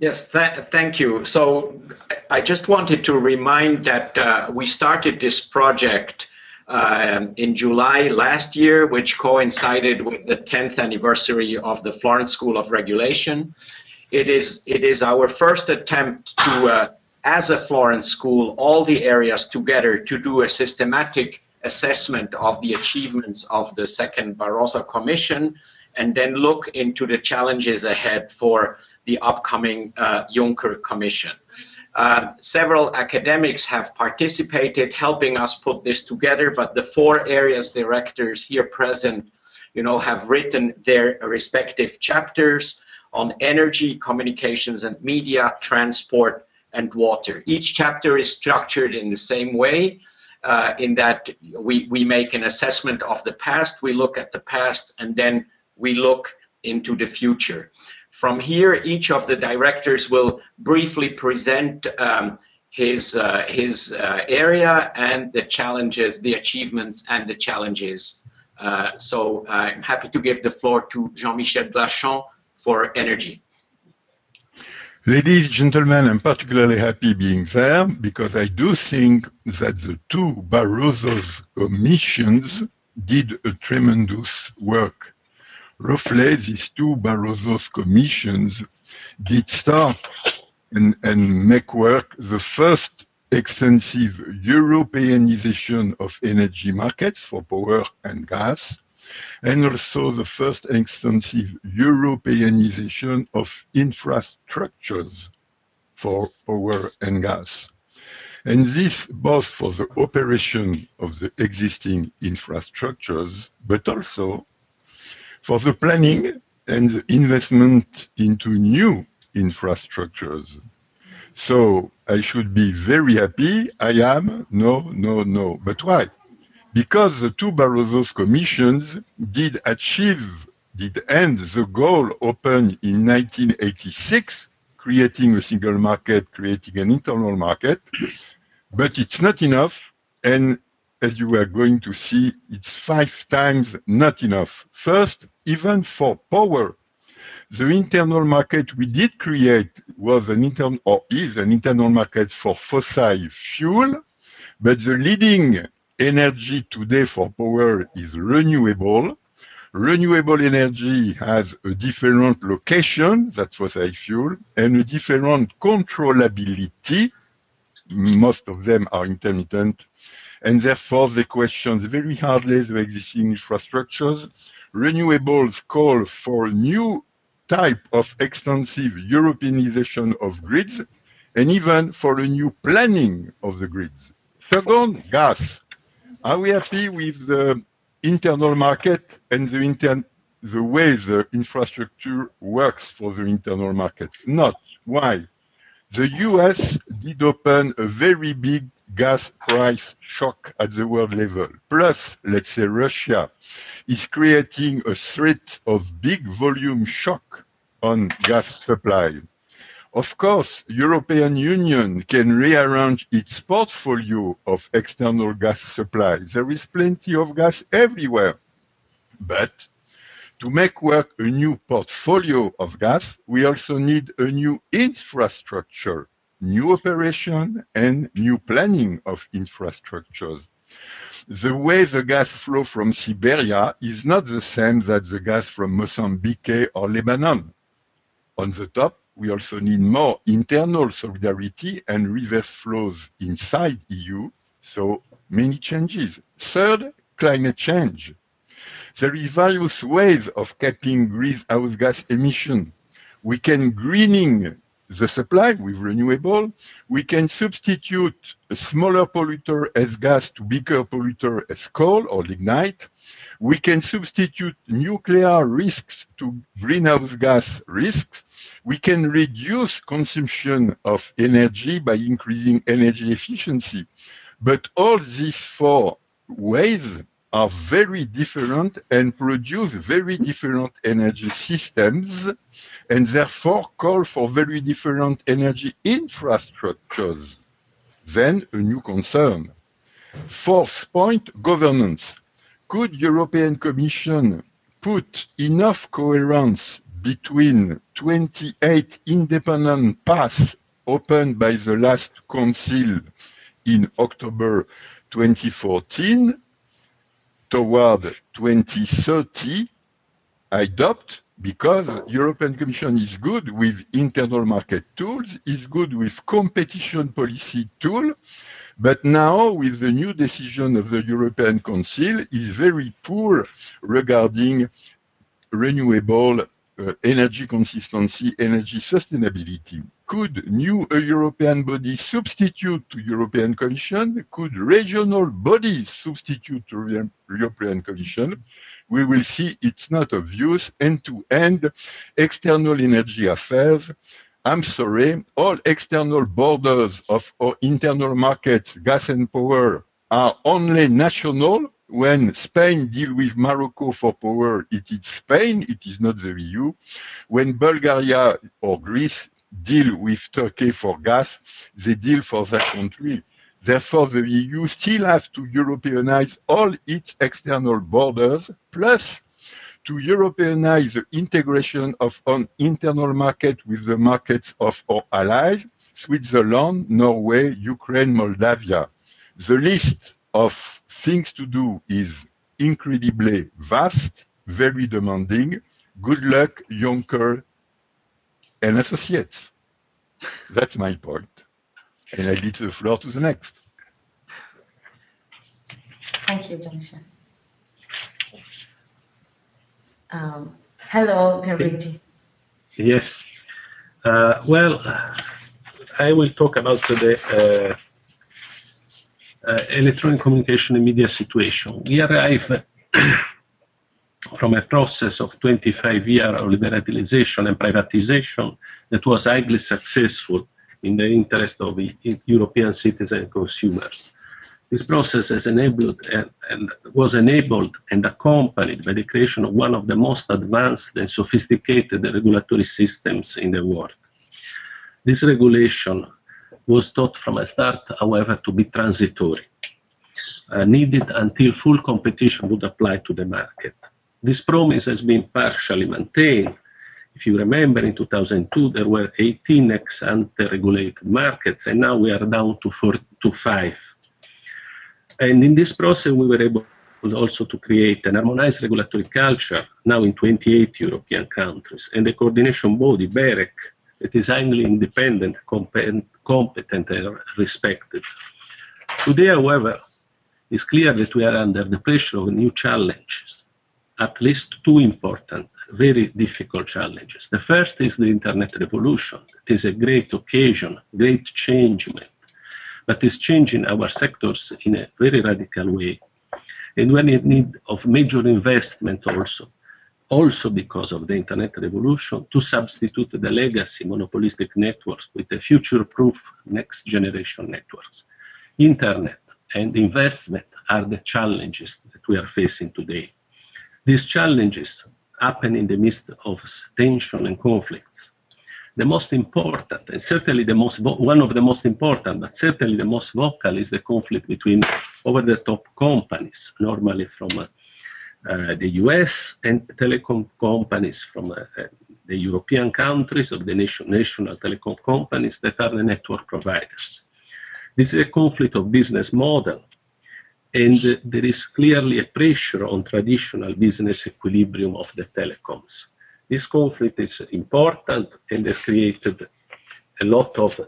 Yes, thank you. So I just wanted to remind that we started this project in July last year, which coincided with the 10th anniversary of the Florence School of Regulation. It is our first attempt to, as a Florence School, all the areas together to do a systematic assessment of the achievements of the second Barroso Commission, and then look into the challenges ahead for the upcoming Juncker Commission. Several academics have participated, helping us put this together, but the four areas directors here present, you know, have written their respective chapters on energy, communications and media, transport and water. Each chapter is structured in the same way, in that we make an assessment of the past, we look at the past, and then we look into the future. From here, each of the directors will briefly present his area and the challenges, the achievements and the challenges. So I'm happy to give the floor to Jean-Michel Blachon for energy. Ladies and gentlemen, I'm particularly happy being there because I do think that the two Barroso's commissions did a tremendous work. Roughly, these two Barroso's commissions did start and make work the first extensive Europeanization of energy markets for power and gas, and also the first extensive Europeanization of infrastructures for power and gas. And this both for the operation of the existing infrastructures, but also for the planning and the investment into new infrastructures. So I should be very happy. I am. No. But why? Because the two Barroso's commissions did end the goal opened in 1986, creating a single market, creating an internal market. But it's not enough, and as you are going to see, it's 5 times not enough. First, even for power, the internal market we did create was an internal, or is an internal market for fossil fuel, but the leading energy today for power is renewable. Renewable energy has a different location, that's fossil fuel, and a different controllability. Most of them are intermittent, and therefore they question very hardly the existing infrastructures. Renewables call for a new type of extensive Europeanization of grids, and even for a new planning of the grids. Second, gas. Are we happy with the internal market and the way the infrastructure works for the internal market? Not. Why? The US did open a very big gas price shock at the world level. Plus, let's say Russia is creating a threat of big volume shock on gas supply. Of course, European Union can rearrange its portfolio of external gas supply. There is plenty of gas everywhere. But to make work a new portfolio of gas, we also need a new infrastructure, new operation and new planning of infrastructures. The way the gas flow from Siberia is not the same that the gas from Mozambique or Lebanon. On the top, we also need more internal solidarity and reverse flows inside EU, so many changes. Third, climate change. There is various ways of capping greenhouse gas emission. We can greening the supply with renewable, we can substitute a smaller polluter as gas to bigger polluter as coal or lignite, we can substitute nuclear risks to greenhouse gas risks, we can reduce consumption of energy by increasing energy efficiency. But all these four ways are very different and produce very different energy systems, and therefore call for very different energy infrastructures. Then a new concern. Fourth point, governance. Could European Commission put enough coherence between 28 independent paths opened by the last Council in October 2014 toward 2030, I doubt, because the European Commission is good with internal market tools, is good with competition policy tool, but now with the new decision of the European Council is very poor regarding renewable energy consistency, energy sustainability. Could new European bodies substitute to European Commission? Could regional bodies substitute to European Commission? We will see it's not obvious. End-to-end external energy affairs, I'm sorry, all external borders of our internal markets, gas and power, are only national. When Spain deals with Morocco for power, it is Spain, it is not the EU. When Bulgaria or Greece deal with Turkey for gas, they deal for their country. Therefore, the EU still has to Europeanize all its external borders, plus to Europeanize the integration of an internal market with the markets of our allies, Switzerland, Norway, Ukraine, Moldavia. The list of things to do is incredibly vast, very demanding. Good luck, Juncker and associates. That's my point. And I leave the floor to the next. Thank you, Jean-Michel. Hello, Pierluigi. Yes. Well, I will talk about the electronic communication and media situation. We arrive from a process of 25 years of liberalization and privatization that was highly successful in the interest of the European citizens and consumers. This process has enabled and was enabled and accompanied by the creation of one of the most advanced and sophisticated regulatory systems in the world. This regulation was thought from a start, however, to be transitory, needed until full competition would apply to the market. This promise has been partially maintained. If you remember, in 2002, there were 18 ex-ante regulated markets, and now we are down to 5. And in this process, we were able also to create an harmonized regulatory culture, now in 28 European countries, and the coordination body, BEREC, that is highly independent, competent, and respected. Today, however, it's clear that we are under the pressure of new challenges, at least two important, very difficult challenges. The first is the internet revolution. It is a great occasion, great changement, but it's changing our sectors in a very radical way. And we're in need of major investment also because of the internet revolution, to substitute the legacy monopolistic networks with the future-proof next-generation networks. Internet and investment are the challenges that we are facing today. These challenges happen in the midst of tension and conflicts. The most important, and certainly the most one of the most important, but certainly the most vocal, is the conflict between over-the-top companies, normally from the US, and telecom companies from the European countries, of the national telecom companies that are the network providers. This is a conflict of business model, and there is clearly a pressure on traditional business equilibrium of the telecoms. This conflict is important and has created a lot of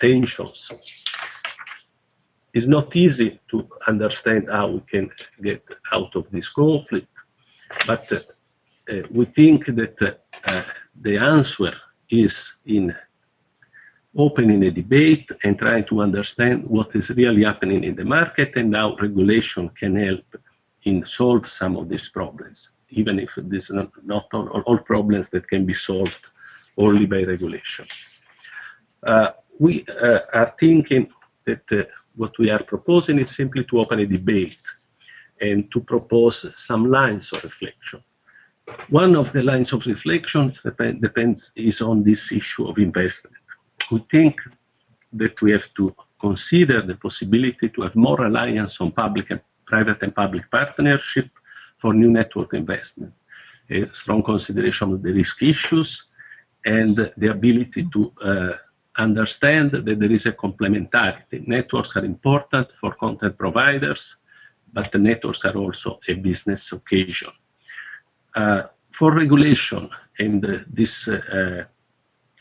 tensions. It's not easy to understand how we can get out of this conflict, but we think that the answer is in opening a debate and trying to understand what is really happening in the market and how regulation can help in solve some of these problems, even if this is not all problems that can be solved only by regulation. We are thinking that what we are proposing is simply to open a debate and to propose some lines of reflection. One of the lines of reflection is on this issue of investment. We think that we have to consider the possibility to have more reliance on public and private partnership for new network investment. a strong consideration of the risk issues and the ability to understand that there is a complementarity. Networks are important for content providers, but the networks are also a business occasion. For regulation and this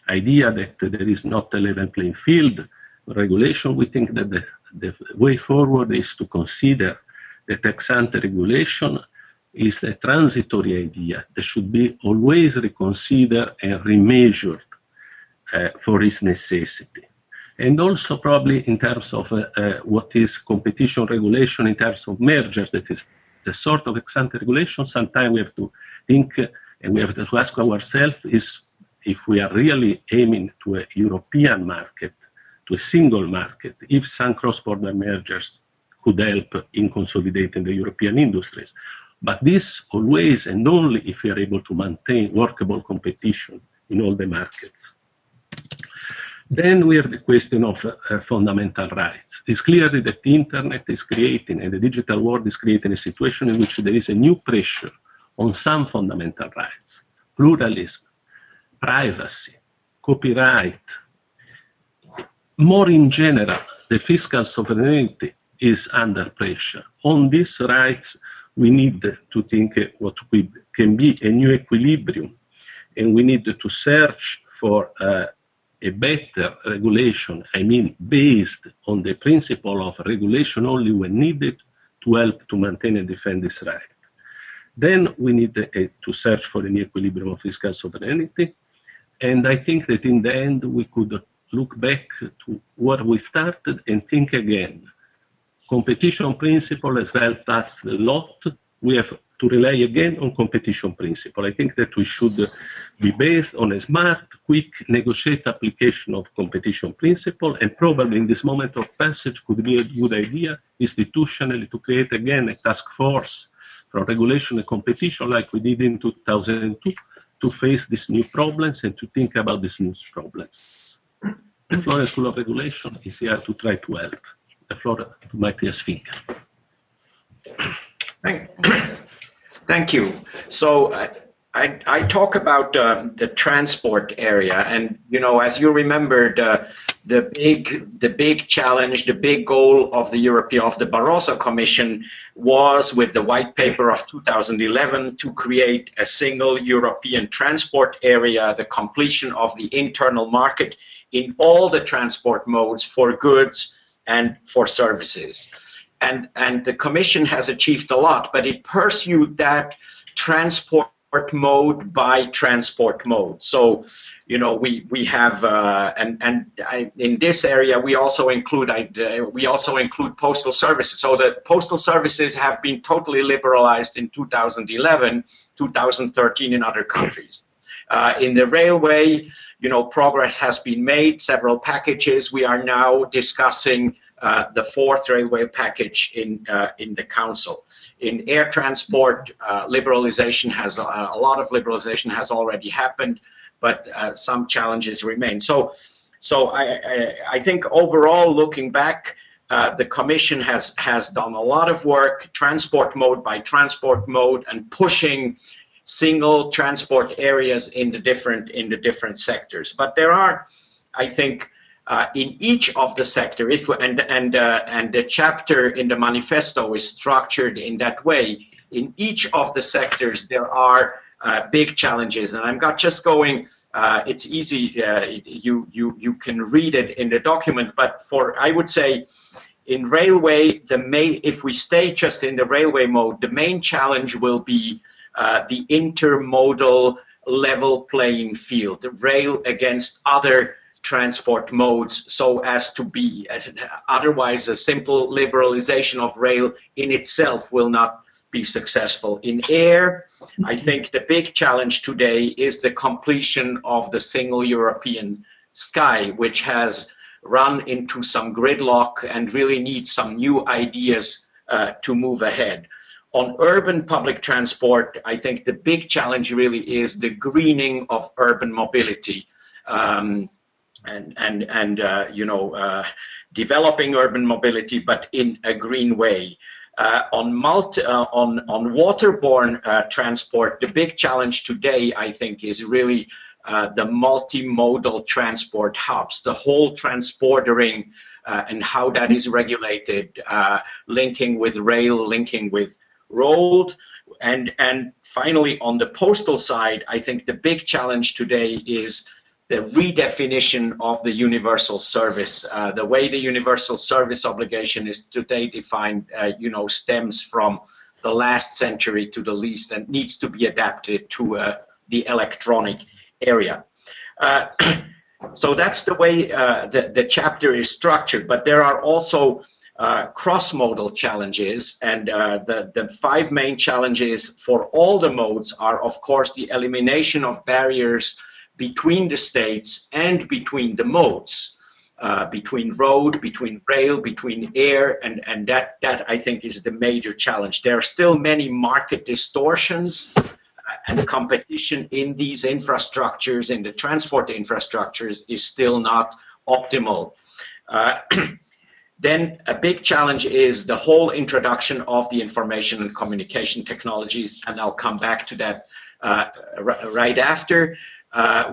idea that there is not a level playing field regulation, we think that the way forward is to consider that ex-ante regulation is a transitory idea that should be always reconsidered and remeasured for its necessity. And also probably in terms of what is competition regulation in terms of mergers, that is the sort of ex-ante regulation. Sometimes we have to think and we have to ask ourselves is if we are really aiming to a European market, to a single market, if some cross-border mergers could help in consolidating the European industries. But this always and only if we are able to maintain workable competition in all the markets. Then we have the question of fundamental rights. It's clear that the internet is creating and the digital world is creating a situation in which there is a new pressure on some fundamental rights: pluralism, privacy, copyright. More in general, the fiscal sovereignty is under pressure. On these rights, we need to think what can be a new equilibrium, and we need to search for a better regulation, I mean based on the principle of regulation only when needed to help to maintain and defend this right. Then we need to search for a new equilibrium of fiscal sovereignty, and I think that in the end we could look back to where we started and think again. Competition principle has helped us a lot. We have to rely again on competition principle. I think that we should be based on a smart, quick, negotiated application of competition principle, and probably in this moment of passage could be a good idea institutionally to create again a task force from regulation and competition like we did in 2002 to face these new problems and to think about these new problems. The Florence School of Regulation is here to try to help. The floor to Matthias Fink. Thank you. So I talk about the transport area, and you know, as you remembered, the big challenge, the big goal of the Barroso Commission was with the white paper of 2011 to create a single European transport area, the completion of the internal market in all the transport modes for goods and for services. And the Commission has achieved a lot, but it pursued that transport mode by transport mode. So, you know, we have in this area we also include postal services. So the postal services have been totally liberalized in 2011, 2013 in other countries. In the railway, you know, progress has been made, several packages. We are now discussing the fourth railway package in the Council. In air transport, liberalization has a lot of liberalization has already happened, but some challenges remain. So I think overall, looking back, the Commission has done a lot of work, transport mode by transport mode, and pushing single transport areas in the different sectors. But there are, I think, in each of the sector, and the chapter in the manifesto is structured in that way. In each of the sectors, there are big challenges, and I'm not just going. It's easy. You can read it in the document, but I would say, in railway, if we stay just in the railway mode, the main challenge will be the intermodal level playing field, rail against other transport modes, so as to be otherwise a simple liberalization of rail in itself will not be successful. In air, I think the big challenge today is the completion of the single European sky, which has run into some gridlock and really needs some new ideas to move ahead. On urban public transport, I think the big challenge really is the greening of urban mobility. Developing urban mobility, but in a green way. On waterborne transport, the big challenge today, I think, is really the multimodal transport hubs, the whole transportering and how that is regulated, linking with rail, linking with road. And finally, on the postal side, I think the big challenge today is the redefinition of the universal service. The way the universal service obligation is today defined, stems from the last century to the least and needs to be adapted to the electronic area. So that's the way the chapter is structured, but there are also cross-modal challenges, and the five main challenges for all the modes are, of course, the elimination of barriers between the states and between the modes, between road, between rail, between air, and that I think is the major challenge. There are still many market distortions and competition in these infrastructures, in the transport infrastructures, is still not optimal. Then a big challenge is the whole introduction of the information and communication technologies, and I'll come back to that right after.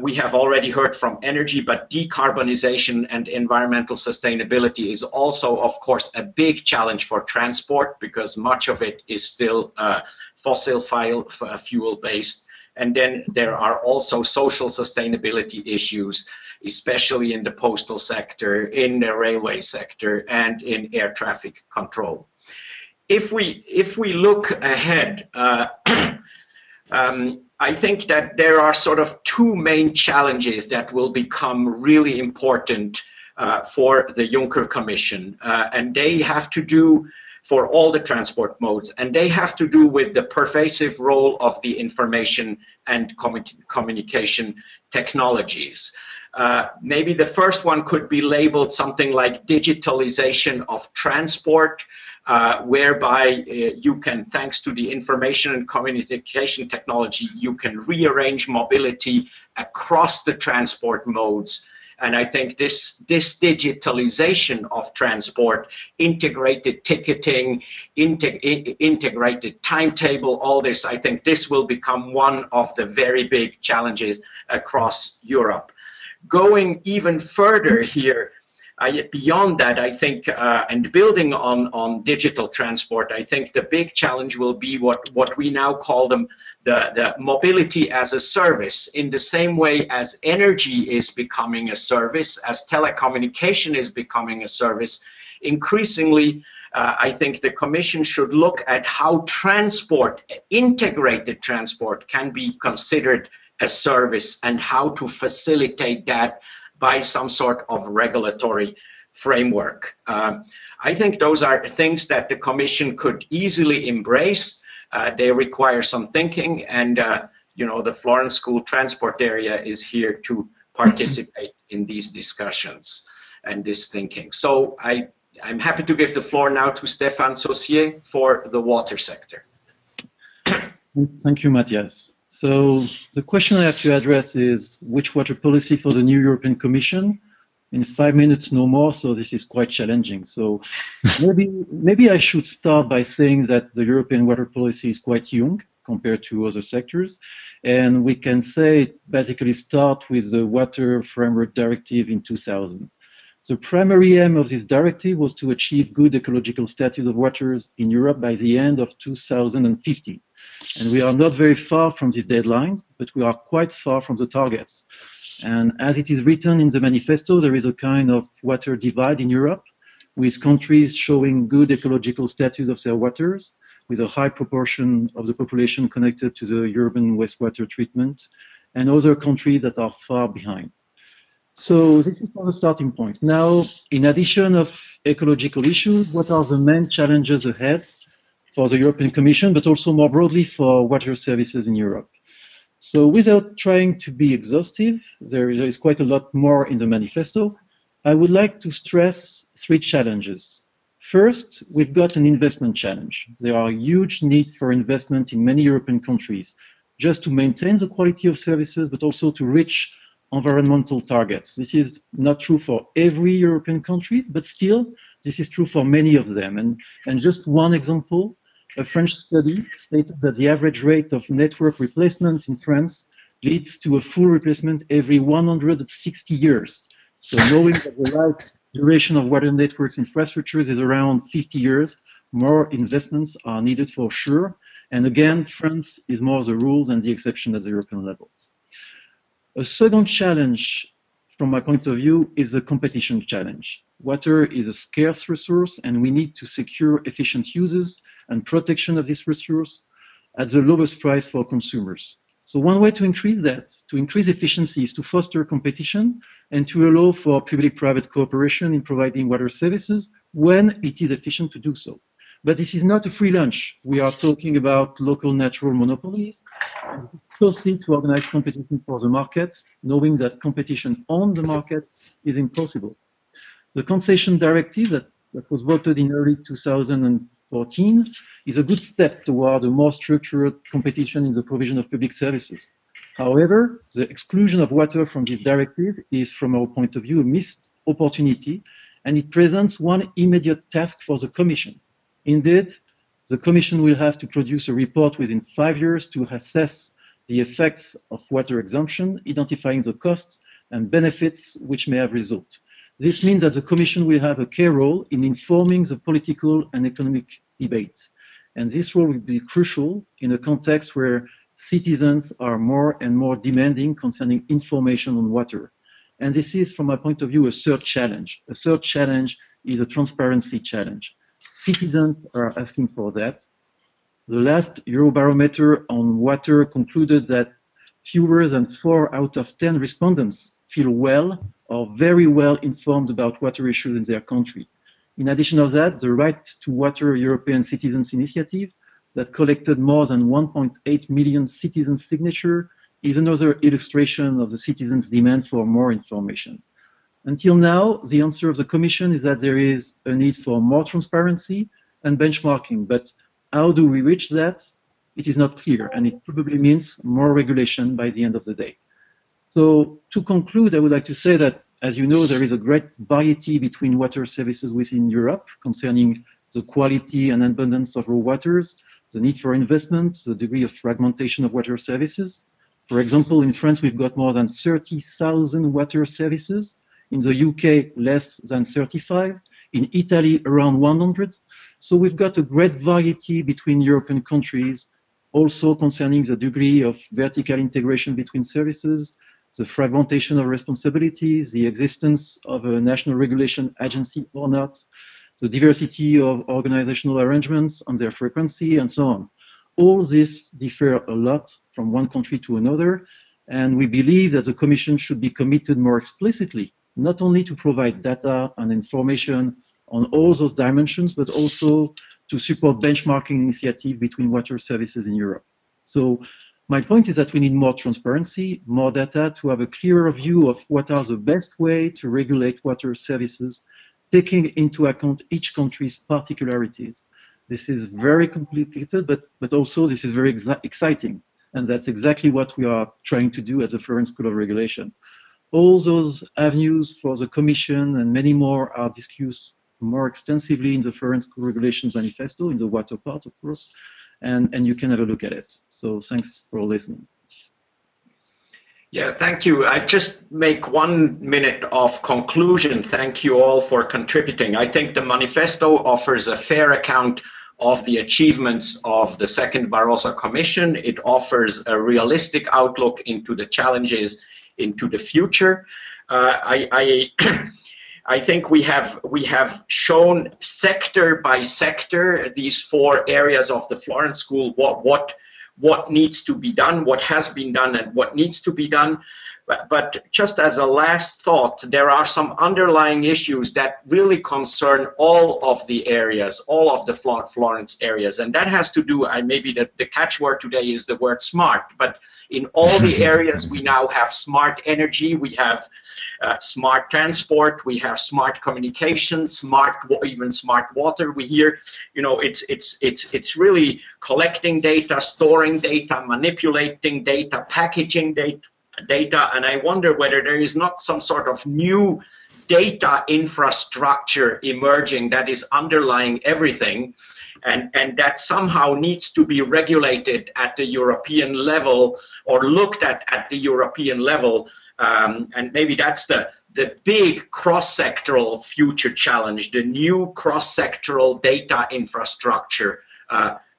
We have already heard from energy, but decarbonization and environmental sustainability is also, of course, a big challenge for transport because much of it is still fossil fuel-based. And then there are also social sustainability issues, especially in the postal sector, in the railway sector, and in air traffic control. If we look ahead, I think that there are sort of two main challenges that will become really important for the Juncker Commission, and they have to do for all the transport modes, and they have to do with the pervasive role of the information and communication technologies. Maybe the first one could be labeled something like digitalization of transport, whereby you can, thanks to the information and communication technology, you can rearrange mobility across the transport modes. And I think this digitalization of transport, integrated ticketing, integrated timetable, all this, I think this will become one of the very big challenges across Europe. Going even further here, beyond that, I think, and building on digital transport, I think the big challenge will be what we now call them the mobility as a service. In the same way as energy is becoming a service, as telecommunication is becoming a service, increasingly, I think the Commission should look at how transport, integrated transport, can be considered a service and how to facilitate that by some sort of regulatory framework. I think those are things that the Commission could easily embrace. They require some thinking, and the Florence School transport area is here to participate in these discussions and this thinking. So I'm happy to give the floor now to Stéphane Saussier for the water sector. Thank you, Matthias. So the question I have to address is which water policy for the new European Commission? In 5 minutes, no more, so this is quite challenging. So maybe I should start by saying that the European water policy is quite young compared to other sectors. And we can say it basically starts with the Water Framework Directive in 2000. The primary aim of this directive was to achieve good ecological status of waters in Europe by the end of 2015. And we are not very far from these deadlines, but we are quite far from the targets. And as it is written in the manifesto, there is a kind of water divide in Europe, with countries showing good ecological status of their waters, with a high proportion of the population connected to the urban wastewater treatment, and other countries that are far behind. So this is not the starting point. Now, in addition of ecological issues, what are the main challenges ahead for the European Commission, but also more broadly for water services in Europe? So without trying to be exhaustive, there is quite a lot more in the manifesto. I would like to stress three challenges. First, we've got an investment challenge. There are huge needs for investment in many European countries, just to maintain the quality of services, but also to reach environmental targets. This is not true for every European country, but still, this is true for many of them. And just one example, a French study stated that the average rate of network replacement in France leads to a full replacement every 160 years. So knowing that the life duration of water networks infrastructures is around 50 years, more investments are needed for sure. And again, France is more the rule than the exception at the European level. A second challenge, from my point of view, is the competition challenge. Water is a scarce resource, and we need to secure efficient uses and protection of this resource at the lowest price for consumers. So one way to increase that, to increase efficiency, is to foster competition and to allow for public-private cooperation in providing water services when it is efficient to do so. But this is not a free lunch. We are talking about local natural monopolies. It's costly to organize competition for the market, knowing that competition on the market is impossible. The Concession Directive that was voted in early 2014 is a good step toward a more structured competition in the provision of public services. However, the exclusion of water from this directive is, from our point of view, a missed opportunity, and it presents one immediate task for the Commission. Indeed, the Commission will have to produce a report within 5 years to assess the effects of water exemption, identifying the costs and benefits which may have resulted. This means that the Commission will have a key role in informing the political and economic debate. And this role will be crucial in a context where citizens are more and more demanding concerning information on water. And this is, from my point of view, a third challenge. A third challenge is a transparency challenge. Citizens are asking for that. The last Eurobarometer on water concluded that fewer than 4 out of 10 respondents feel well or very well informed about water issues in their country. In addition to that, the Right to Water European Citizens Initiative, that collected more than 1.8 million citizens' signatures, is another illustration of the citizens' demand for more information. Until now, the answer of the Commission is that there is a need for more transparency and benchmarking, but how do we reach that? It is not clear, and it probably means more regulation by the end of the day. So, to conclude, I would like to say that, as you know, there is a great variety between water services within Europe concerning the quality and abundance of raw waters, the need for investment, the degree of fragmentation of water services. For example, in France, we've got more than 30,000 water services. In the UK, less than 35. In Italy, around 100. So we've got a great variety between European countries, also concerning the degree of vertical integration between services, the fragmentation of responsibilities, the existence of a national regulation agency or not, the diversity of organizational arrangements and their frequency, and so on. All this differs a lot from one country to another, and we believe that the Commission should be committed more explicitly not only to provide data and information on all those dimensions, but also to support benchmarking initiatives between water services in Europe. So my point is that we need more transparency, more data, to have a clearer view of what are the best way to regulate water services, taking into account each country's particularities. This is very complicated, but also this is very exciting. And that's exactly what we are trying to do at the Florence School of Regulation. All those avenues for the Commission and many more are discussed more extensively in the Ferenc Co-Regulation Manifesto, in the water part, of course, and you can have a look at it. So thanks for listening. Yeah, thank you. I just make 1 minute of conclusion. Thank you all for contributing. I think the manifesto offers a fair account of the achievements of the second Barroso Commission. It offers a realistic outlook into the challenges into the future. I think we have shown sector by sector these 4 areas of the Florence School, what needs to be done, what has been done, and what needs to be done. But just as a last thought, there are some underlying issues that really concern all of the areas, all of the Florence areas, and that has to do, maybe the catchword today is the word smart, but in all the areas we now have smart energy, we have smart transport, we have smart communication, even smart water. We hear, you know, it's really collecting data, storing data, manipulating data, packaging data, data, and I wonder whether there is not some sort of new data infrastructure emerging that is underlying everything, and that somehow needs to be regulated at the European level or looked at the European level. And maybe that's the big cross-sectoral future challenge, the new cross-sectoral data infrastructure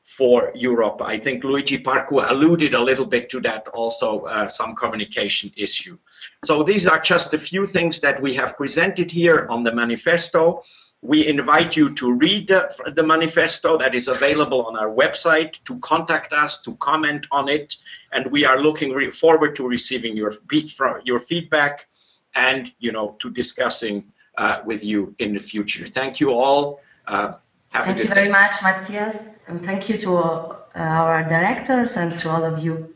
for Europe. I think Luigi Parcu alluded a little bit to that also, some communication issue. So these are just a few things that we have presented here on the manifesto. We invite you to read the manifesto that is available on our website, to contact us, to comment on it, and we are looking forward to receiving your feedback and, you know, to discussing with you in the future. Thank you all. Thank you very much, Matthias, and thank you to our directors and to all of you.